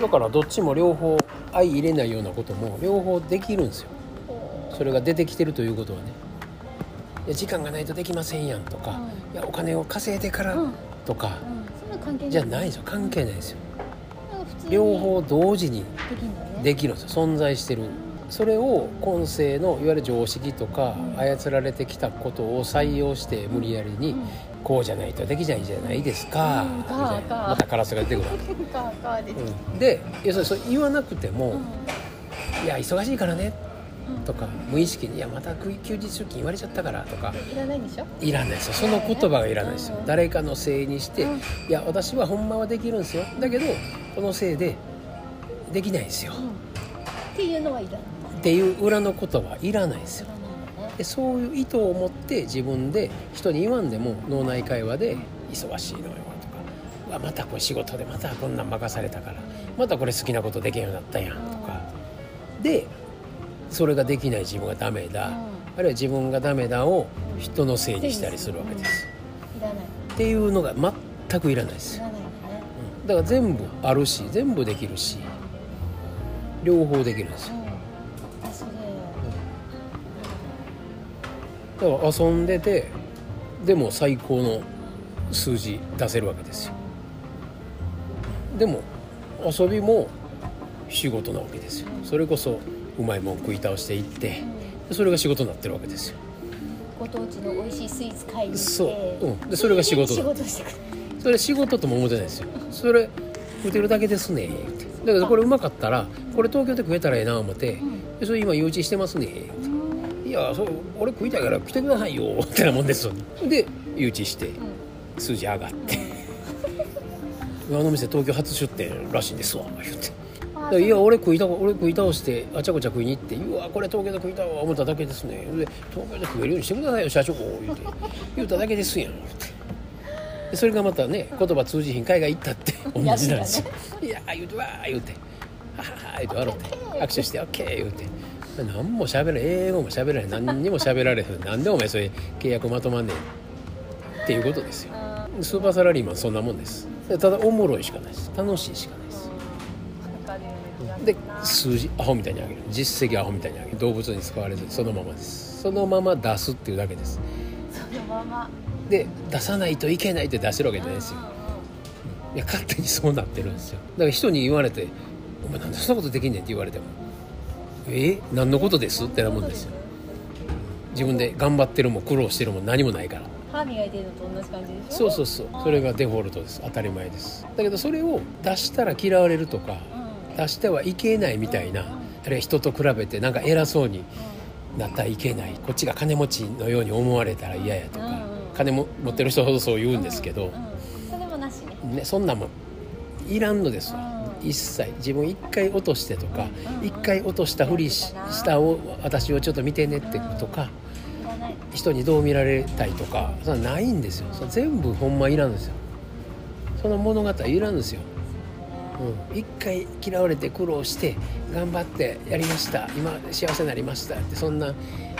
だからどっちも両方相入れないようなことも両方できるんですよ。それが出てきてるということはね、いや時間がないとできませんやんとか、いやお金を稼いでからとか、じゃないですよ。関係ないですよ。両方同時にできるんですよ。存在してる。それを今世のいわゆる常識とか操られてきたことを採用して無理やりにこうじゃないとできないじゃないですか、みたいな。またカラスが出てくるで、要するにそれ言わなくても、いや忙しいからねとか、無意識にいやまた休日出勤言われちゃったからとか、いらないでしょ。いらないですよ。その言葉がいらないですよ。誰かのせいにして、いや私はほんまはできるんですよ、だけどこのせいでできないですよ、っていうのはいらないっていう裏の言葉いらないですよ。でそういう意図を持って自分で人に言わんでも脳内会話で忙しいのよとか、またこれ仕事でまたこんなん任されたから、またこれ好きなことできんようになったやんとかで、それができない自分がダメだ、あるいは自分がダメだを人のせいにしたりするわけです、いらないっていうのが全くいらないです。だから全部あるし、全部できるし、両方できるんですよ。だから遊んでて、でも最高の数字出せるわけですよ。でも遊びも仕事なわけですよ。それこそうまいもん食い倒していって、それが仕事になってるわけですよ。ご当地の美味しいスイーツ買いに行って、でそれが仕事だ。それ仕事とも思ってないですよ。それ食ってるだけですね。だけどこれうまかったら、これ東京で食えたらええな思って、それ今誘致してますね。いやそれ俺食いたいから来てくださいよってなもんですよ、ね、で誘致して数字上がって、あの店東京初出店らしいんですわ言って、いや俺食い倒してあちゃこちゃ食いに行って、うわこれ東京で食いたいわ思っただけですね、で東京で食えるようにしてくださいよ社長言って言っただけですやんって、それがまたね言葉通じひん海外行ったって同じなんですよ。いや言うてわー言うてははは言うて笑って握手して OK 言うて、何も喋れ、英語も喋られ、何にも喋られへん、なんでお前それ契約まとまんねんっていうことですよ。スーパーサラリーマンそんなもんです。ただおもろいしかないです。楽しいしかないです。で数字アホみたいに上げる、実績アホみたいに上げる、動物に使われずそのままです。そのまま出すっていうだけです。そのままで出さないといけないって出してるわけじゃないですよ。いや勝手にそうなってるんですよ。だから人に言われてお前なんでそんなことできんねんって言われても、何のことですってなもんですよ。自分で頑張ってるも苦労してるも何もないから、歯磨いてるのと同じ感じでしょ。そうそうそう、それがデフォルトです。当たり前です。だけどそれを出したら嫌われるとか、出してはいけないみたいな、あるいは人と比べてなんか偉そうになったらいけない、こっちが金持ちのように思われたら嫌やとか、金も持ってる人ほどそう言うんですけど、それもなしね。そんなもんいらんのですわ。一切自分一回落としてとか、一回落としたふりしたを私をちょっと見てねってとか、人にどう見られたいとか、それはないんですよ。それ全部ほんまいらんですよ。その物語いらんですよ。一回嫌われて苦労して頑張ってやりました、今幸せになりましたって、そんな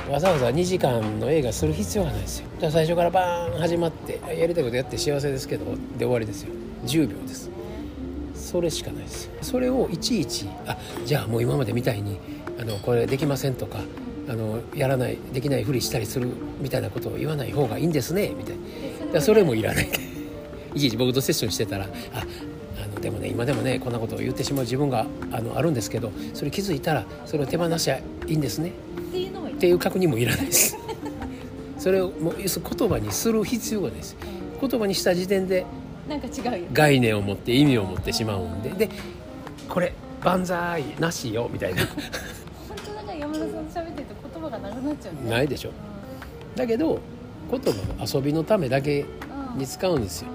わざわざ2時間の映画する必要がないですよ。じゃあ最初からバーン始まってやりたいことやって幸せですけどで終わりですよ。10秒です。それしかないです。それをいちいちじゃあもう今までみたいにこれできませんとか、やらないできないふりしたりするみたいなことを言わない方がいいんですねみたいな。それもいらないいちいち僕とセッションしてたらでもね今でもねこんなことを言ってしまう自分があるんですけど、それ気づいたらそれを手放しゃいいんですねっていう確認もいらないですそれをもう言葉にする必要がないです。言葉にした時点でなんか違うよね、概念を持って意味を持ってしまうんで、でこれ万歳なしよみたいな本当なんか山田さんと喋ってると言葉がなくなっちゃうね。ないでしょ、だけど言葉は遊びのためだけに使うんですよ、